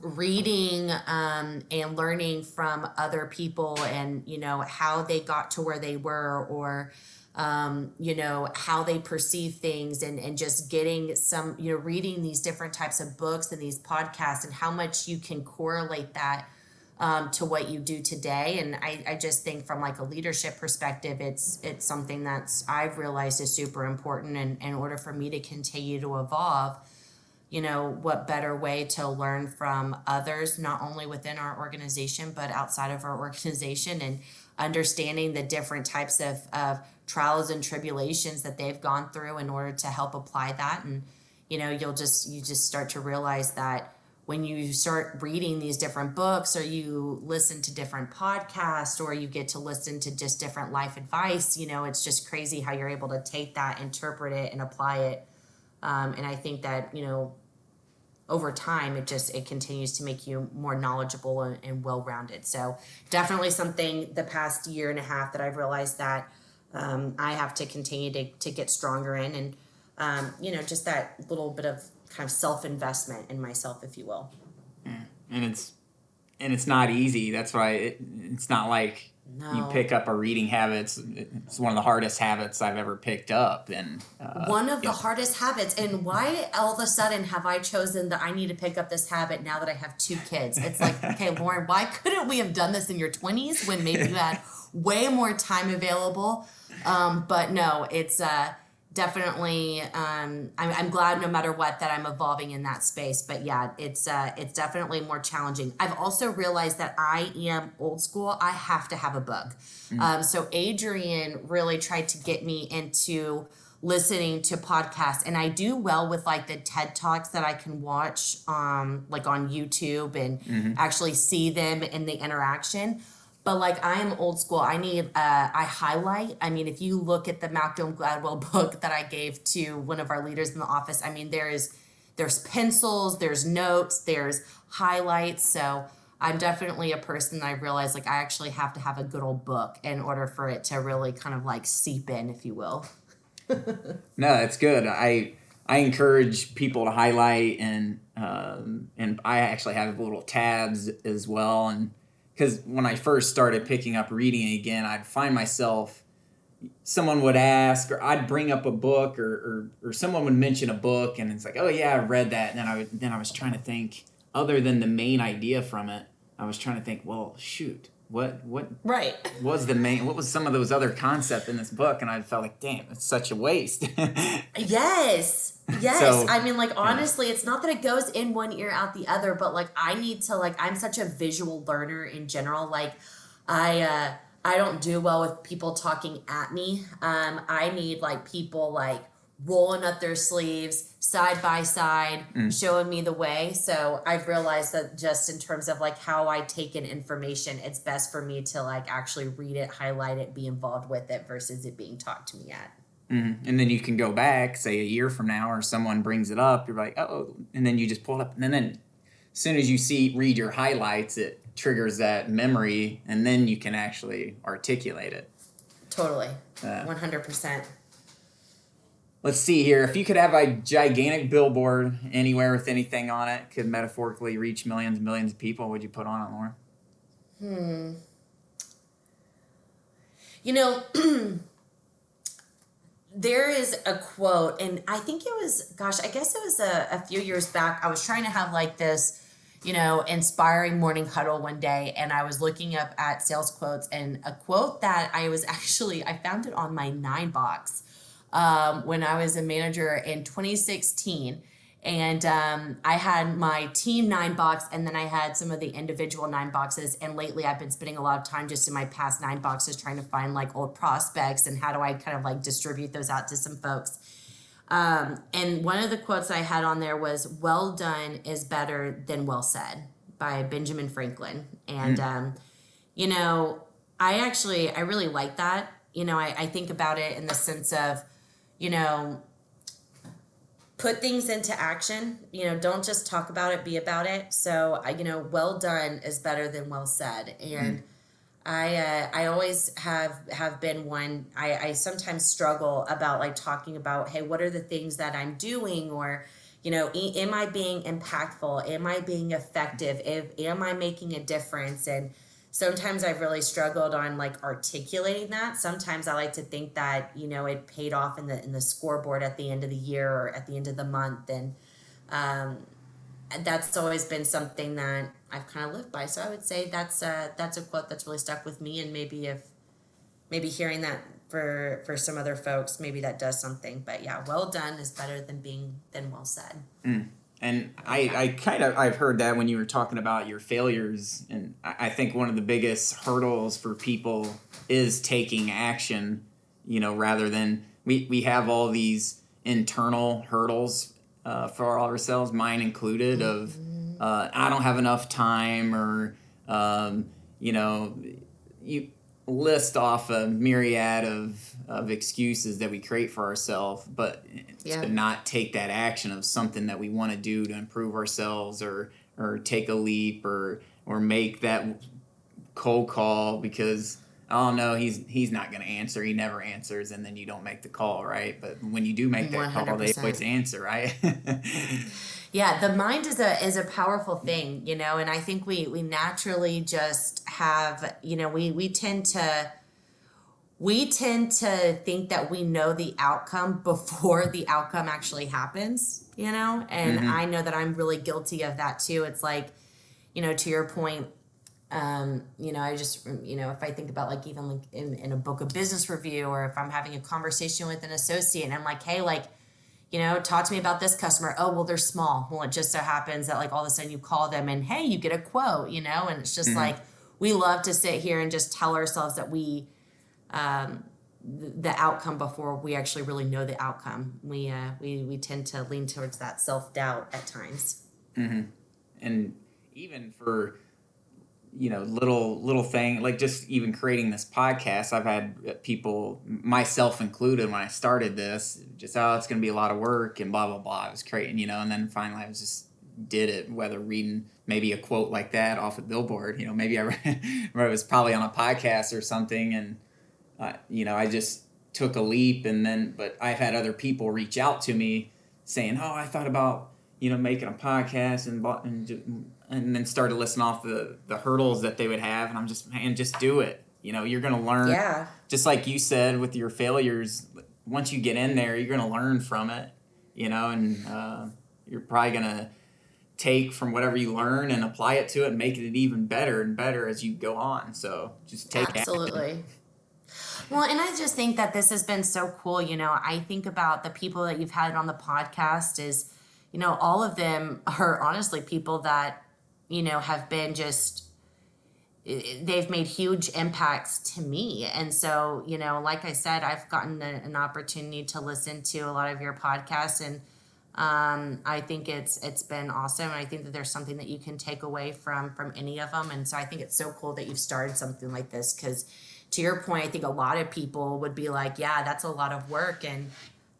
reading um, and learning from other people and, you know, how they got to where they were, or Um, you know, how they perceive things, and, and just getting some, you know, reading these different types of books and these podcasts, and how much you can correlate that um, to what you do today. And I, I just think from like a leadership perspective, it's it's something that's I've realized is super important. And in order for me to continue to evolve, you know, what better way to learn from others, not only within our organization, but outside of our organization, and understanding the different types of, of trials and tribulations that they've gone through in order to help apply that. And, you know, you'll just, you just start to realize that when you start reading these different books, or you listen to different podcasts, or you get to listen to just different life advice, you know, it's just crazy how you're able to take that, interpret it, and apply it. Um, and I think that, you know, over time, it just, it continues to make you more knowledgeable and, and well-rounded. So definitely something the past year and a half that I've realized that Um, I have to continue to, to get stronger in, and, um, you know, just that little bit of kind of self-investment in myself, if you will. Yeah. And it's, and it's not easy. That's why it, it's not like no. you pick up a reading habit. It's one of the hardest habits I've ever picked up. And uh, one of yeah. the hardest habits. And why all of a sudden have I chosen that I need to pick up this habit now that I have two kids? It's like, okay, Lauren, why couldn't we have done this in your twenties when maybe you had way more time available? Um, but no, it's uh, definitely, um, I'm, I'm glad no matter what that I'm evolving in that space. But yeah, it's uh, it's definitely more challenging. I've also realized that I am old school. I have to have a book. Mm-hmm. Um, so Adrian really tried to get me into listening to podcasts. And I do well with like the TED Talks that I can watch um, like on YouTube and mm-hmm. actually see them in the interaction. But like, I am old school. I need, uh, I highlight. I mean, if you look at the Malcolm Gladwell book that I gave to one of our leaders in the office, I mean, there is, there's pencils, there's notes, there's highlights. So I'm definitely a person that I realized, like, I actually have to have a good old book in order for it to really kind of like seep in, if you will. No, that's good. I, I encourage people to highlight, and, um, and I actually have little tabs as well. And, because when I first started picking up reading again, I'd find myself, someone would ask, or I'd bring up a book, or, or, or someone would mention a book, and it's like, oh yeah, I read that. And then I, would, then I was trying to think, other than the main idea from it, I was trying to think, well, shoot, what what right. was the main, what was some of those other concepts in this book? And I felt like, damn, it's such a waste. Yes. Yes. So, I mean, like, honestly, yeah. It's not that it goes in one ear out the other, but like, I need to, like, I'm such a visual learner in general. Like, I, uh, I don't do well with people talking at me. Um, I need like people like rolling up their sleeves side by side, mm. showing me the way. So I've realized that just in terms of like how I take in information, it's best for me to like actually read it, highlight it, be involved with it versus it being taught to me at. Mm-hmm. And then you can go back, say a year from now, or someone brings it up. You're like, oh, and then you just pull it up. And then, then as soon as you see, read your highlights, it triggers that memory, and then you can actually articulate it. Totally. Uh, one hundred percent. Let's see here. If you could have a gigantic billboard anywhere with anything on it, could metaphorically reach millions and millions of people, would you put on it, Lauren? Hmm. You know, there is a quote, and I think it was, gosh, I guess it was a, a few years back. I was trying to have like this, you know, inspiring morning huddle one day, and I was looking up at sales quotes, and a quote that I was actually, I found it on my nine box um, when I was a manager in twenty sixteen. And um, I had my team nine box, and then I had some of the individual nine boxes. And lately I've been spending a lot of time just in my past nine boxes trying to find like old prospects and how do I kind of like distribute those out to some folks. Um, and one of the quotes I had on there was, well done is better than well said, by Benjamin Franklin. And, mm. um, you know, I actually, I really like that. You know, I, I think about it in the sense of, you know, put things into action, you know, don't just talk about it, be about it. So I, you know, well done is better than well said. And mm. I uh, I always have have been one. I, I sometimes struggle about like talking about, hey, what are the things that I'm doing, or, you know, e- am I being impactful? Am I being effective? If, am I making a difference? And sometimes I've really struggled on like articulating that. Sometimes I like to think that, you know, it paid off in the in the scoreboard at the end of the year or at the end of the month, and um, that's always been something that I've kind of lived by. So I would say that's a, that's a quote that's really stuck with me. And maybe if, maybe hearing that for, for some other folks, maybe that does something. But yeah, well done is better than being, than well said. Mm. And I, I kind of, I've heard that when you were talking about your failures. And I think one of the biggest hurdles for people is taking action, you know, rather than we, we have all these internal hurdles uh, for ourselves, mine included, mm-hmm. of, Uh, I don't have enough time, or, um, you know, you list off a myriad of, of excuses that we create for ourselves, but yeah. to not take that action of something that we want to do to improve ourselves, or, or take a leap, or, or make that cold call because, oh no, he's, he's not going to answer. He never answers. And then you don't make the call. Right. But when you do make that one hundred percent. Call, they always answer. Right. Yeah, the mind is a is a powerful thing, you know, and I think we we naturally just have, you know, we we tend to we tend to think that we know the outcome before the outcome actually happens, you know, and mm-hmm. I know that I'm really guilty of that too. It's like, you know, to your point, um, you know, I just, you know, if I think about like even like in, in a book of business review, or if I'm having a conversation with an associate and I'm like, hey, like, you know, talk to me about this customer. Oh, well, they're small. Well, it just so happens that like all of a sudden you call them and, hey, you get a quote, you know, and it's just mm-hmm. like, we love to sit here and just tell ourselves that we, um, the outcome before we actually really know the outcome. We, uh, we, we tend to lean towards that self-doubt at times. Mm-hmm. And even for, you know, little, little thing, like just even creating this podcast, I've had people, myself included, when I started this, just, oh, it's going to be a lot of work and blah, blah, blah. I was creating, you know, and then finally I was just did it, whether reading maybe a quote like that off a billboard, you know, maybe I, I was probably on a podcast or something. And, uh, you know, I just took a leap. And then, but I've had other people reach out to me saying, oh, I thought about, you know, making a podcast and bought and just, and then started listing off the, the hurdles that they would have. And I'm just, man, just do it. You know, you're going to learn. Yeah. Just like you said with your failures, once you get in there, you're going to learn from it, you know, and uh, you're probably going to take from whatever you learn and apply it to it and make it even better and better as you go on. So just take it. Absolutely. Well, and I just think that this has been so cool. You know, I think about the people that you've had on the podcast is, you know, all of them are honestly people that, you know, have been just, they've made huge impacts to me. And so, you know, like I said, I've gotten a, an opportunity to listen to a lot of your podcasts, and um, I think it's it's been awesome. And I think that there's something that you can take away from from any of them. And so I think it's so cool that you've started something like this, because to your point, I think a lot of people would be like, yeah, that's a lot of work. And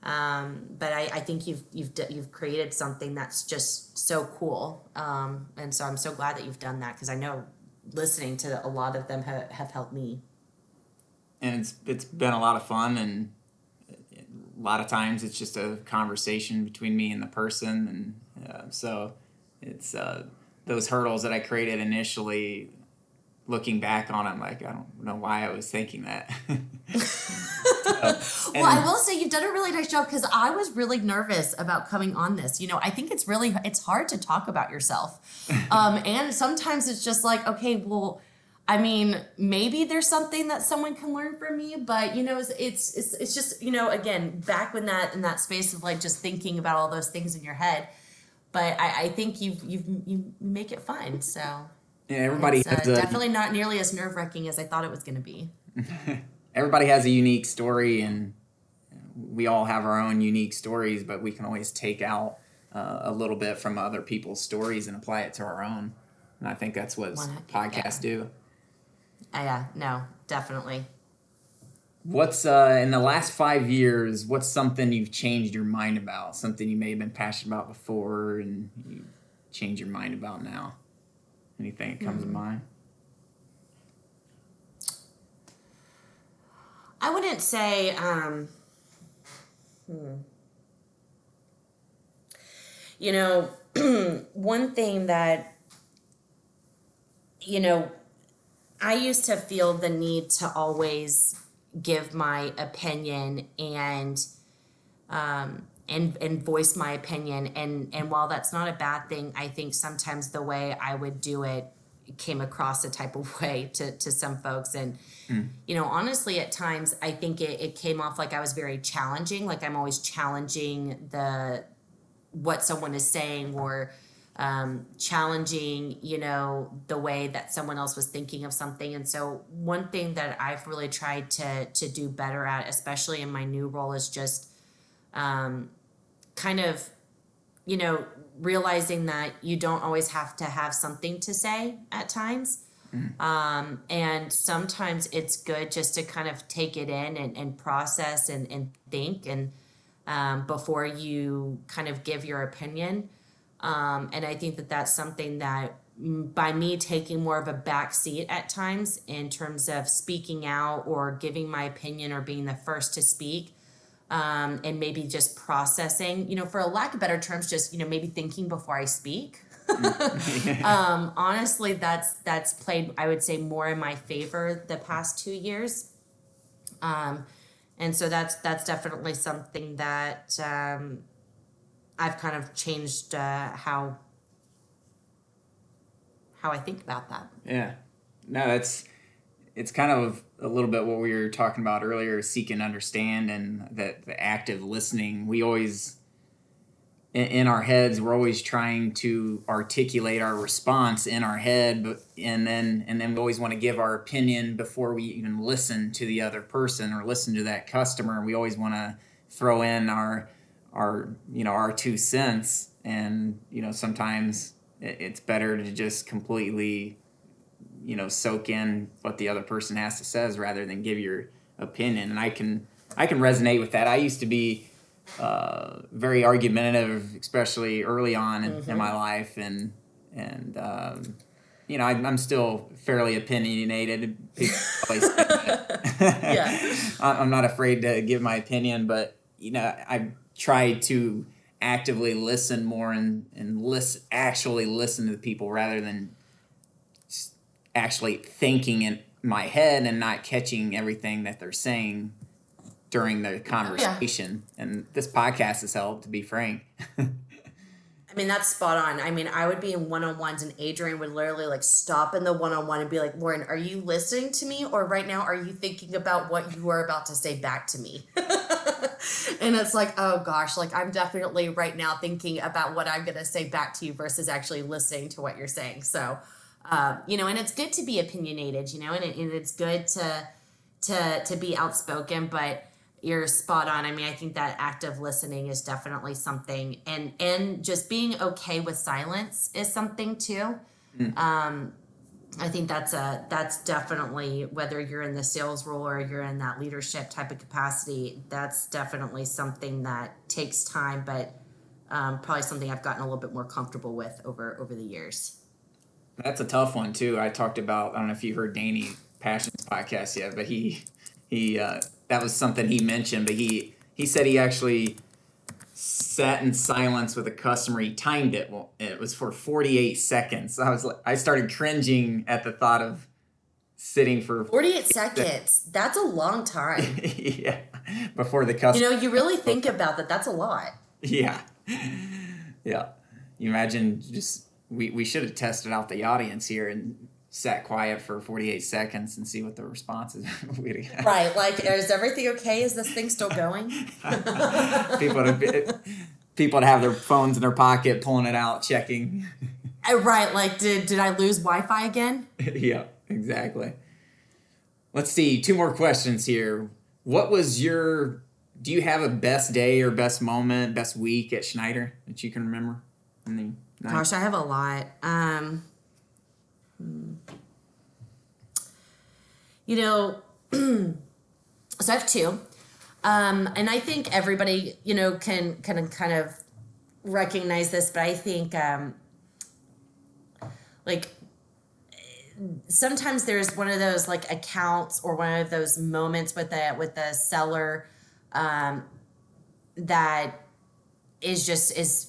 um, but I, I think you've you've you've created something that's just so cool. Um, and so I'm so glad that you've done that, because I know listening to a lot of them ha- have helped me. And it's it's been a lot of fun, and a lot of times it's just a conversation between me and the person. And uh, so it's uh, those hurdles that I created initially, looking back on it, I'm like, I don't know why I was thinking that. so, well, I will say you've done a really nice job, because I was really nervous about coming on this. You know, I think it's really, it's hard to talk about yourself. Um, and sometimes it's just like, okay, well, I mean, maybe there's something that someone can learn from me, but you know, it's, it's, it's, it's just, you know, again, back when that, in that space of like, just thinking about all those things in your head. But I, I think you've, you've, you make it fun. So. Yeah, everybody it's, uh, has a, definitely not nearly as nerve-wracking as I thought it was going to be. Everybody has a unique story, and we all have our own unique stories, but we can always take out uh, a little bit from other people's stories and apply it to our own. And I think that's what podcasts yeah. do. Uh, yeah, no, definitely. What's uh, in the last five years, what's something you've changed your mind about, something you may have been passionate about before and you change your mind about now? Anything that comes mm-hmm. to mind? I wouldn't say, um, hmm. you know, one thing that, you know, I used to feel the need to always give my opinion and, um, and and voice my opinion. And, and while that's not a bad thing, I think sometimes the way I would do it came across a type of way to, to some folks. And, mm. you know, honestly, at times, I think it, it came off like I was very challenging. Like I'm always challenging the, what someone is saying, or um, challenging, you know, the way that someone else was thinking of something. And so one thing that I've really tried to, to do better at, especially in my new role, is just, Um, kind of, you know, realizing that you don't always have to have something to say at times. Mm. Um, and sometimes it's good just to kind of take it in and, and process and, and think and um, before you kind of give your opinion. Um, and I think that that's something that by me taking more of a back seat at times in terms of speaking out or giving my opinion or being the first to speak, Um, and maybe just processing, you know, for a lack of better terms, just, you know, maybe thinking before I speak. um, honestly, that's, that's played, I would say, more in my favor the past two years. Um, and so that's, that's definitely something that, um, I've kind of changed, uh, how, how I think about that. Yeah, no, that's, it's kind of a little bit what we were talking about earlier, seek and understand, and that the active listening. We always, in, in our heads, we're always trying to articulate our response in our head, but, and then and then we always want to give our opinion before we even listen to the other person or listen to that customer. We always want to throw in our our you know our two cents, and you know sometimes it's better to just completely, you know, soak in what the other person has to says rather than give your opinion. And I can, I can resonate with that. I used to be uh, very argumentative, especially early on in, mm-hmm. in my life. And, and um, you know, I, I'm still fairly opinionated. yeah. I'm not afraid to give my opinion, but, you know, I try to actively listen more and, and listen, actually listen to the people rather than actually thinking in my head and not catching everything that they're saying during the conversation. Yeah. And this podcast has helped, to be frank. I mean, that's spot on. I mean, I would be in one-on-ones and Adrian would literally like stop in the one-on-one and be like, Lauren, are you listening to me? Or right now, are you thinking about what you are about to say back to me? And it's like, oh gosh, like I'm definitely right now thinking about what I'm going to say back to you versus actually listening to what you're saying. So, uh, you know, and it's good to be opinionated, you know, and, it, and it's good to, to, to be outspoken, but you're spot on. I mean, I think that active listening is definitely something, and, and just being okay with silence is something too. Mm. Um, I think that's a, that's definitely, whether you're in the sales role or you're in that leadership type of capacity, that's definitely something that takes time, but um, probably something I've gotten a little bit more comfortable with over, over the years. That's a tough one too. I talked about, I don't know if you heard Danny Passion's podcast yet, but he, he, uh, that was something he mentioned, but he, he said he actually sat in silence with a customer. He timed it. Well, it was for forty-eight seconds. I was like, I started cringing at the thought of sitting for forty-eight seconds. That's a long time. Yeah. Before the customer. You know, you really think about that. That's a lot. Yeah. Yeah. You imagine just, we, we should have tested out the audience here and sat quiet for forty-eight seconds and see what the response is. Right. Like, is everything okay? Is this thing still going? people, to, people to have their phones in their pocket, pulling it out, checking. Right. Like, did, did I lose Wi-Fi again? Yeah, exactly. Let's see. Two more questions here. What was your, do you have a best day or best moment, best week at Schneider that you can remember? I mean, gosh, I have a lot. Um, You know, so I have two. Um, and I think everybody, you know, can, can kind of recognize this, but I think, um, like, sometimes there's one of those, like, accounts or one of those moments with the, with the seller um, that is just, is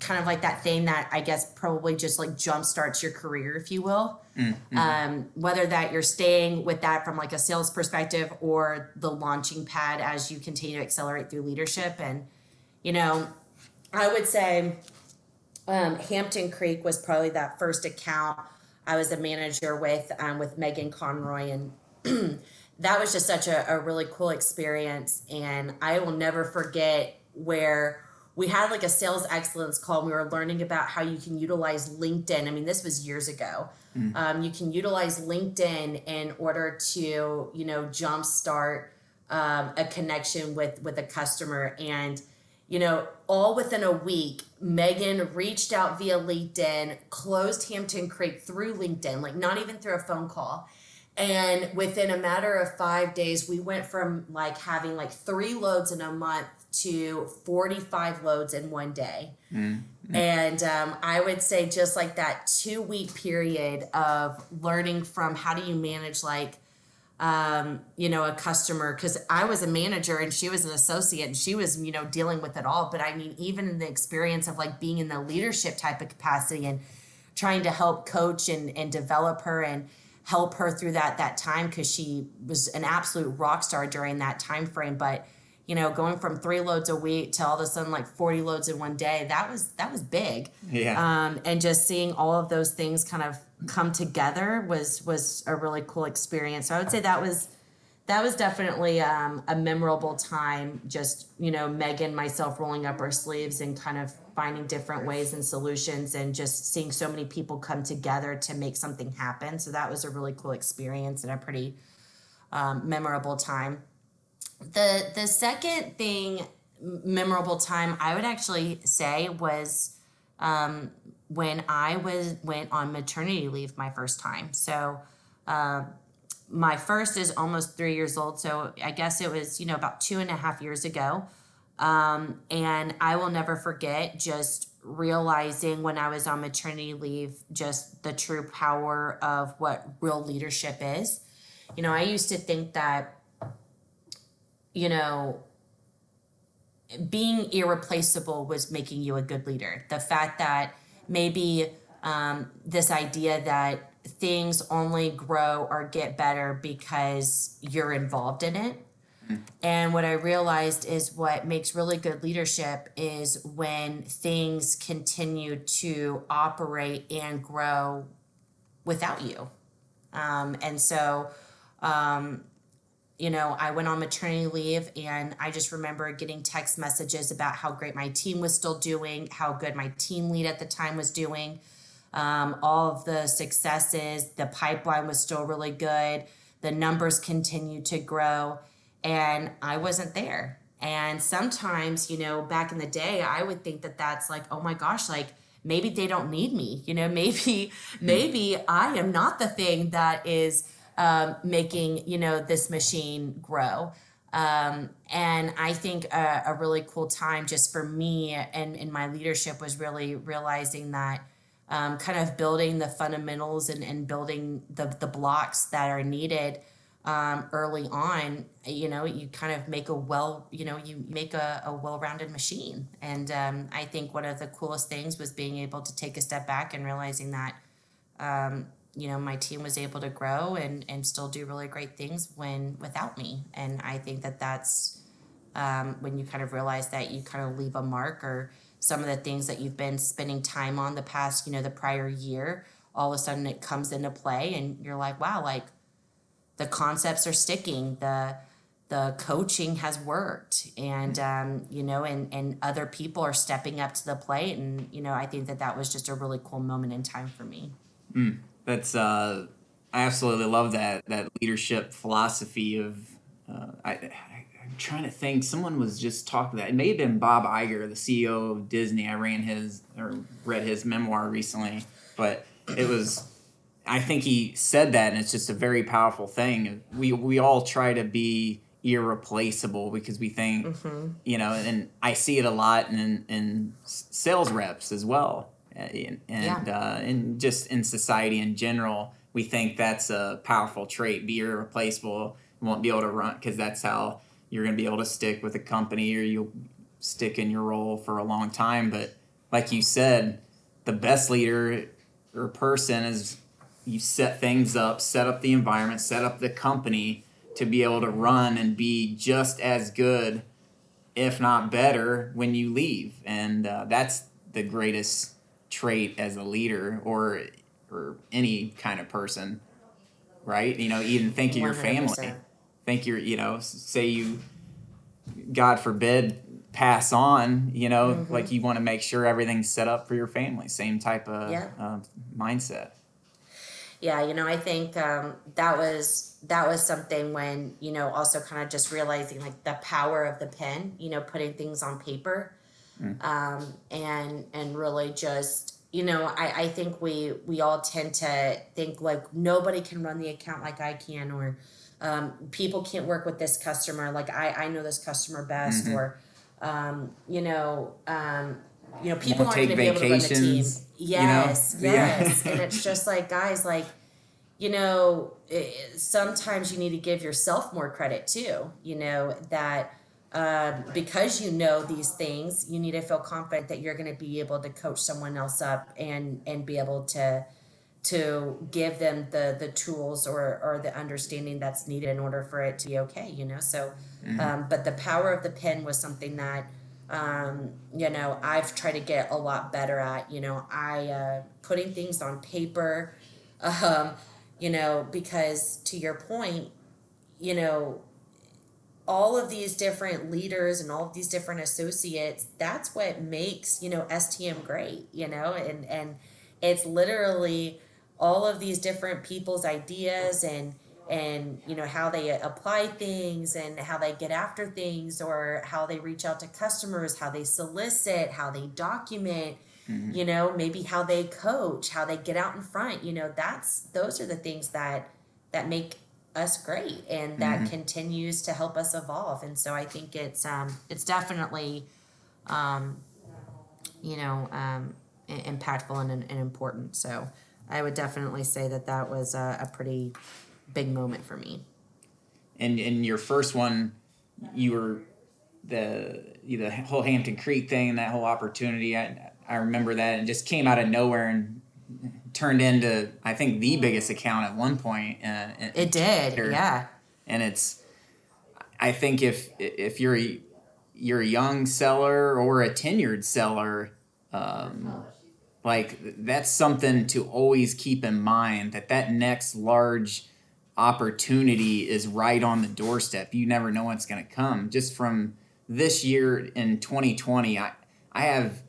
kind of like that thing that I guess probably just like jumpstarts your career, if you will. Mm-hmm. Um, whether that you're staying with that from like a sales perspective or the launching pad as you continue to accelerate through leadership. And, you know, I would say um, Hampton Creek was probably that first account I was a manager with, um, with Megan Conroy. And that was just such a, a really cool experience. And I will never forget where we had like a sales excellence call and we were learning about how you can utilize LinkedIn. I mean, this was years ago. Mm. Um, you can utilize LinkedIn in order to, you know, jumpstart um, a connection with, with a customer. And, you know, all within a week, Megan reached out via LinkedIn, closed Hampton Creek through LinkedIn, like not even through a phone call. And within a matter of five days, we went from like having like three loads in a month to forty-five loads in one day. Mm-hmm. And um, I would say just like that two week period of learning from how do you manage like, um, you know, a customer, because I was a manager and she was an associate and she was, you know, dealing with it all. But I mean, even in the experience of like being in the leadership type of capacity and trying to help coach and, and develop her and help her through that, that time, because she was an absolute rock star during that time frame. But you know, going from three loads a week to all of a sudden like forty loads in one day, that was, that was big. Yeah. Um, and just seeing all of those things kind of come together was, was a really cool experience. So I would say that was, that was definitely um, a memorable time. Just, you know, Megan, myself rolling up our sleeves and kind of finding different ways and solutions and just seeing so many people come together to make something happen. So that was a really cool experience and a pretty um, memorable time. The the second thing, memorable time, I would actually say was um, when I was went on maternity leave my first time. So uh, my first is almost three years old. So I guess it was, you know, about two and a half years ago. Um, and I will never forget just realizing when I was on maternity leave, just the true power of what real leadership is. You know, I used to think that, you know, being irreplaceable was making you a good leader. The fact that maybe um, this idea that things only grow or get better because you're involved in it. Mm. And what I realized is what makes really good leadership is when things continue to operate and grow without you. Um, and so, um, you know, I went on maternity leave, and I just remember getting text messages about how great my team was still doing, how good my team lead at the time was doing, um, all of the successes, the pipeline was still really good, the numbers continued to grow, and I wasn't there. And sometimes, you know, back in the day, I would think that that's like, oh my gosh, like, maybe they don't need me, you know, maybe, maybe I am not the thing that is um, making, you know, this machine grow. Um, and I think a, a really cool time just for me and in my leadership was really realizing that um, kind of building the fundamentals and, and building the, the blocks that are needed um, early on, you know, you kind of make a well, you know, you make a, a well-rounded machine. And um, I think one of the coolest things was being able to take a step back and realizing that, um, you know, my team was able to grow and, and still do really great things when without me. And I think that that's um, when you kind of realize that you kind of leave a mark, or some of the things that you've been spending time on the past, you know, the prior year, all of a sudden it comes into play and you're like, wow, like the concepts are sticking, the, the coaching has worked, and, um, you know, and, and other people are stepping up to the plate. And, you know, I think that that was just a really cool moment in time for me. Mm. That's, uh, I absolutely love that, that leadership philosophy of, uh, I, I, I'm trying to think, someone was just talking that, it may have been Bob Iger, the C E O of Disney. I ran his, or read his memoir recently, but it was, I think he said that, and it's just a very powerful thing. We, we all try to be irreplaceable because we think, mm-hmm. you know, and I see it a lot in, in sales reps as well. And, and, yeah. uh, and just in society in general, we think that's a powerful trait, be irreplaceable, you won't be able to run, because that's how you're going to be able to stick with a company, or you'll stick in your role for a long time. But like you said, the best leader or person is you set things up, set up the environment, set up the company to be able to run and be just as good, if not better, when you leave. And uh, that's the greatest trait as a leader, or or any kind of person, right? You know, even think of your family. Think you're, you know, say you, God forbid, pass on, you know, mm-hmm. like you want to make sure everything's set up for your family. Same type of yeah. uh, mindset. Yeah, you know, I think um, that was that was something when, you know, also kind of just realizing like the power of the pen, you know, putting things on paper. Um, and, and really just, you know, I, I think we, we all tend to think like nobody can run the account like I can, or, um, people can't work with this customer. Like I, I know this customer best, mm-hmm. or, um, you know, um, you know, people aren't going to be able to run the team. Yes. You know? Yes. Yeah. And it's just like, guys, like, you know, it, sometimes you need to give yourself more credit too, you know, that, Uh, because you know these things, you need to feel confident that you're going to be able to coach someone else up and and be able to to give them the the tools or or the understanding that's needed in order for it to be okay, you know. So mm-hmm. um, but the power of the pen was something that um, you know, I've tried to get a lot better at, you know. I uh, putting things on paper, um, you know, because to your point, you know, all of these different leaders and all of these different associates, that's what makes, you know, S T M great, you know, and, and it's literally all of these different people's ideas and, and, you know, how they apply things and how they get after things, or how they reach out to customers, how they solicit, how they document, mm-hmm. you know, maybe how they coach, how they get out in front, you know, that's, those are the things that, that make us great, and that mm-hmm. continues to help us evolve. And so I think it's um it's definitely um you know um impactful and, and important. So I would definitely say that that was a, a pretty big moment for me. And in your first one, you were the you know, the whole Hampton Creek thing, that whole opportunity, I I remember that, and just came out of nowhere and turned into, I think, the biggest account at one point. Uh, it did, yeah. And it's, I think if if you're a, you're a young seller or a tenured seller, um, like that's something to always keep in mind, that that next large opportunity is right on the doorstep. You never know what's going to come. Just from this year in twenty twenty, I, I have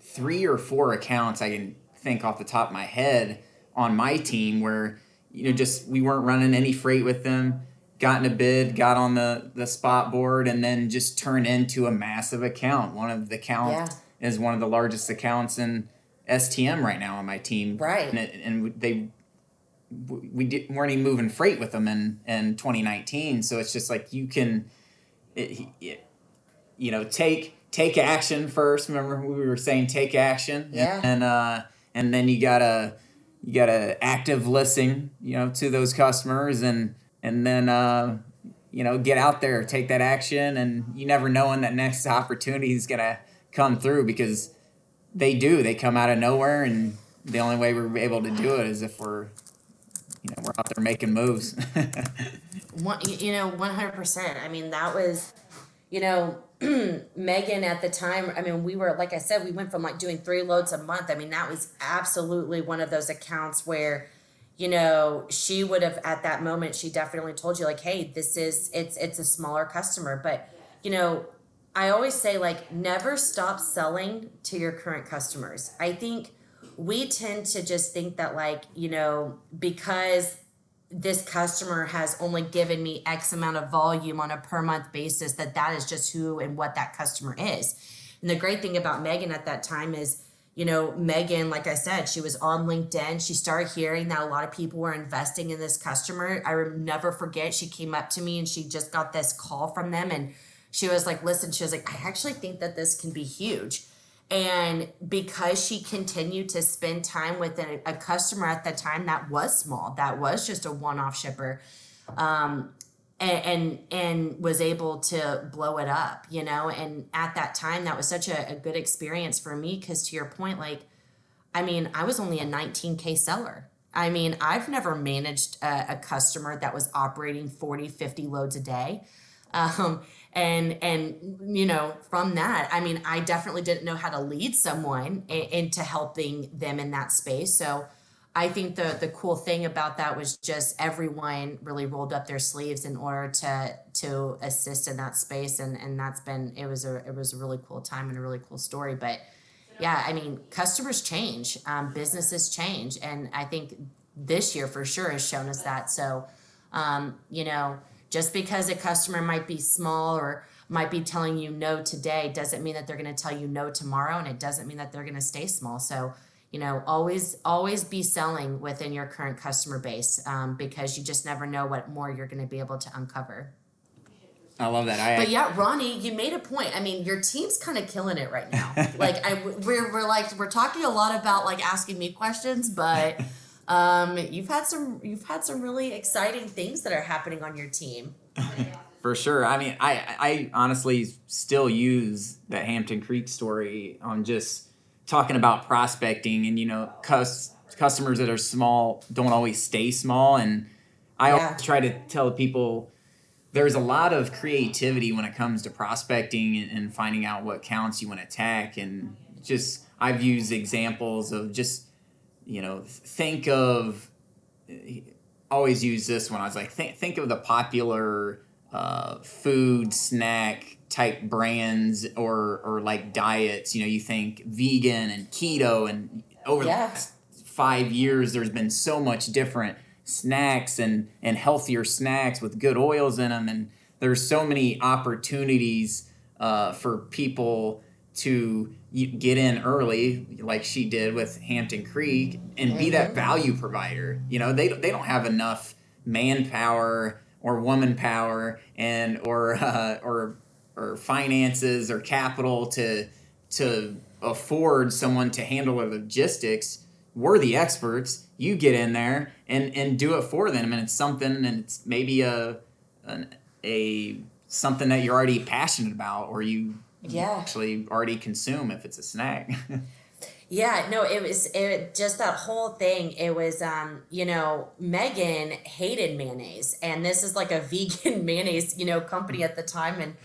three or four accounts I can think off the top of my head on my team where, you know, just we weren't running any freight with them, gotten a bid, got on the, the spot board, and then just turned into a massive account. One of the accounts yeah. is one of the largest accounts in S T M right now on my team. Right. And, it, and they we did, weren't even moving freight with them in, in twenty nineteen. So it's just like you can, it, it, you know, take take action first. Remember we were saying take action. Yeah. And, uh, and then you got to you got to active listing, you know, to those customers, and And then, uh, you know, get out there, take that action, and you never know when that next opportunity is going to come through, because they do. They come out of nowhere, and the only way we're able to do it is if we're, you know, we're out there making moves. One, you know, one hundred percent. I mean, that was, you know, Megan at the time, I mean, we were, like I said, we went from like doing three loads a month. I mean, that was absolutely one of those accounts where, you know, she would have at that moment, she definitely told you like, hey, this is, it's, it's a smaller customer. But, you know, I always say like, never stop selling to your current customers. I think we tend to just think that like, you know, because this customer has only given me X amount of volume on a per month basis, that that is just who and what that customer is. And the great thing about Megan at that time is, you know, Megan, like I said, she was on LinkedIn. She started hearing that a lot of people were investing in this customer. I never forget, she came up to me and she just got this call from them. And she was like, listen, she was like, I actually think that this can be huge. And because she continued to spend time with a, a customer at the time that was small, that was just a one-off shipper, um, and, and and was able to blow it up, you know. And at that time, that was such a, a good experience for me, because to your point, like, I mean, I was only a nineteen K seller. I mean, I've never managed a, a customer that was operating forty, fifty loads a day. Um, and, and you know, from that, I mean, I definitely didn't know how to lead someone a, into helping them in that space. So I think the the cool thing about that was just everyone really rolled up their sleeves in order to to assist in that space, and and that's been it was a it was a really cool time and a really cool story. But yeah, I mean, customers change, um, businesses change, and I think this year for sure has shown us that. So um, you know, just because a customer might be small or might be telling you no today doesn't mean that they're going to tell you no tomorrow, and it doesn't mean that they're going to stay small. So, you know, always, always be selling within your current customer base, um, because you just never know what more you're going to be able to uncover. I love that. I, but yeah, Ronnie, you made a point. I mean, your team's kind of killing it right now. Like I, we're, we're like, we're talking a lot about like asking me questions, but, um, you've had some, you've had some really exciting things that are happening on your team. For sure. I mean, I, I honestly still use that Hampton Creek story on just talking about prospecting, and, you know, cus- customers that are small don't always stay small. And I yeah. always try to tell people there's a lot of creativity when it comes to prospecting and, and finding out what counts you want to attack. And just, I've used examples of just, you know, think of, always use this one. I was like, think, think of the popular uh, food, snack, type brands or or like diets. You know, you think vegan and keto, and over yeah. the last five years there's been so much different snacks and and healthier snacks with good oils in them, and there's so many opportunities uh for people to get in early, like she did with Hampton Creek, and mm-hmm. be that value provider. You know, they they don't have enough manpower or woman power and or uh or or finances or capital to to afford someone to handle the logistics. We're the experts. You get in there and, and do it for them. And it's something, and it's maybe a an, a something that you're already passionate about, or you yeah. actually already consume if it's a snack. Yeah, no, it was it just that whole thing. It was, um, you know, Megan hated mayonnaise, and this is like a vegan mayonnaise, you know, company at the time. And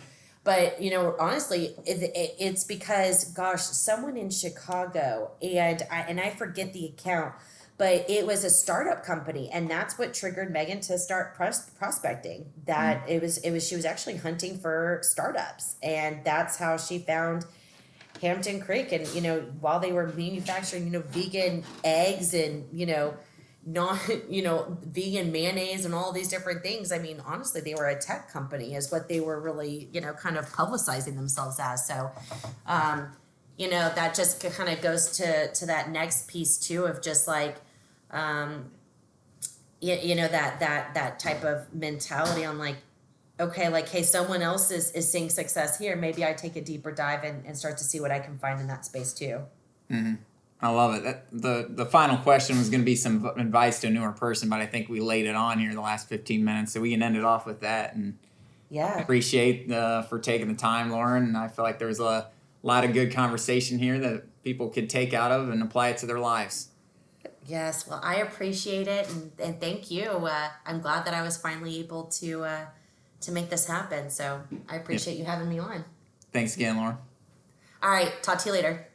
but, you know, honestly, it, it, it's because, gosh, someone in Chicago, and I, and I forget the account, but it was a startup company, and that's what triggered Megan to start pros- prospecting. That mm. it was it was she was actually hunting for startups, and that's how she found Hampton Creek. And, you know, while they were manufacturing, you know, vegan eggs and, you know, non, you know, vegan mayonnaise and all these different things. I mean, honestly, they were a tech company is what they were really, you know, kind of publicizing themselves as. So, um, you know, that just kind of goes to, to that next piece too, of just like, um, you, you know, that, that, that type of mentality on like, okay, like, hey, someone else is, is seeing success here. Maybe I take a deeper dive and, and start to see what I can find in that space too. Mm-hmm. I love it. That, the The final question was going to be some advice to a newer person, but I think we laid it on here in the last fifteen minutes, so we can end it off with that. And yeah, I appreciate uh, for taking the time, Lauren. And I feel like there was a lot of good conversation here that people could take out of and apply it to their lives. Yes, well, I appreciate it, and, and thank you. Uh, I'm glad that I was finally able to. Uh, to make this happen. So I appreciate yep. you having me on. Thanks again, Lauren. All right. Talk to you later.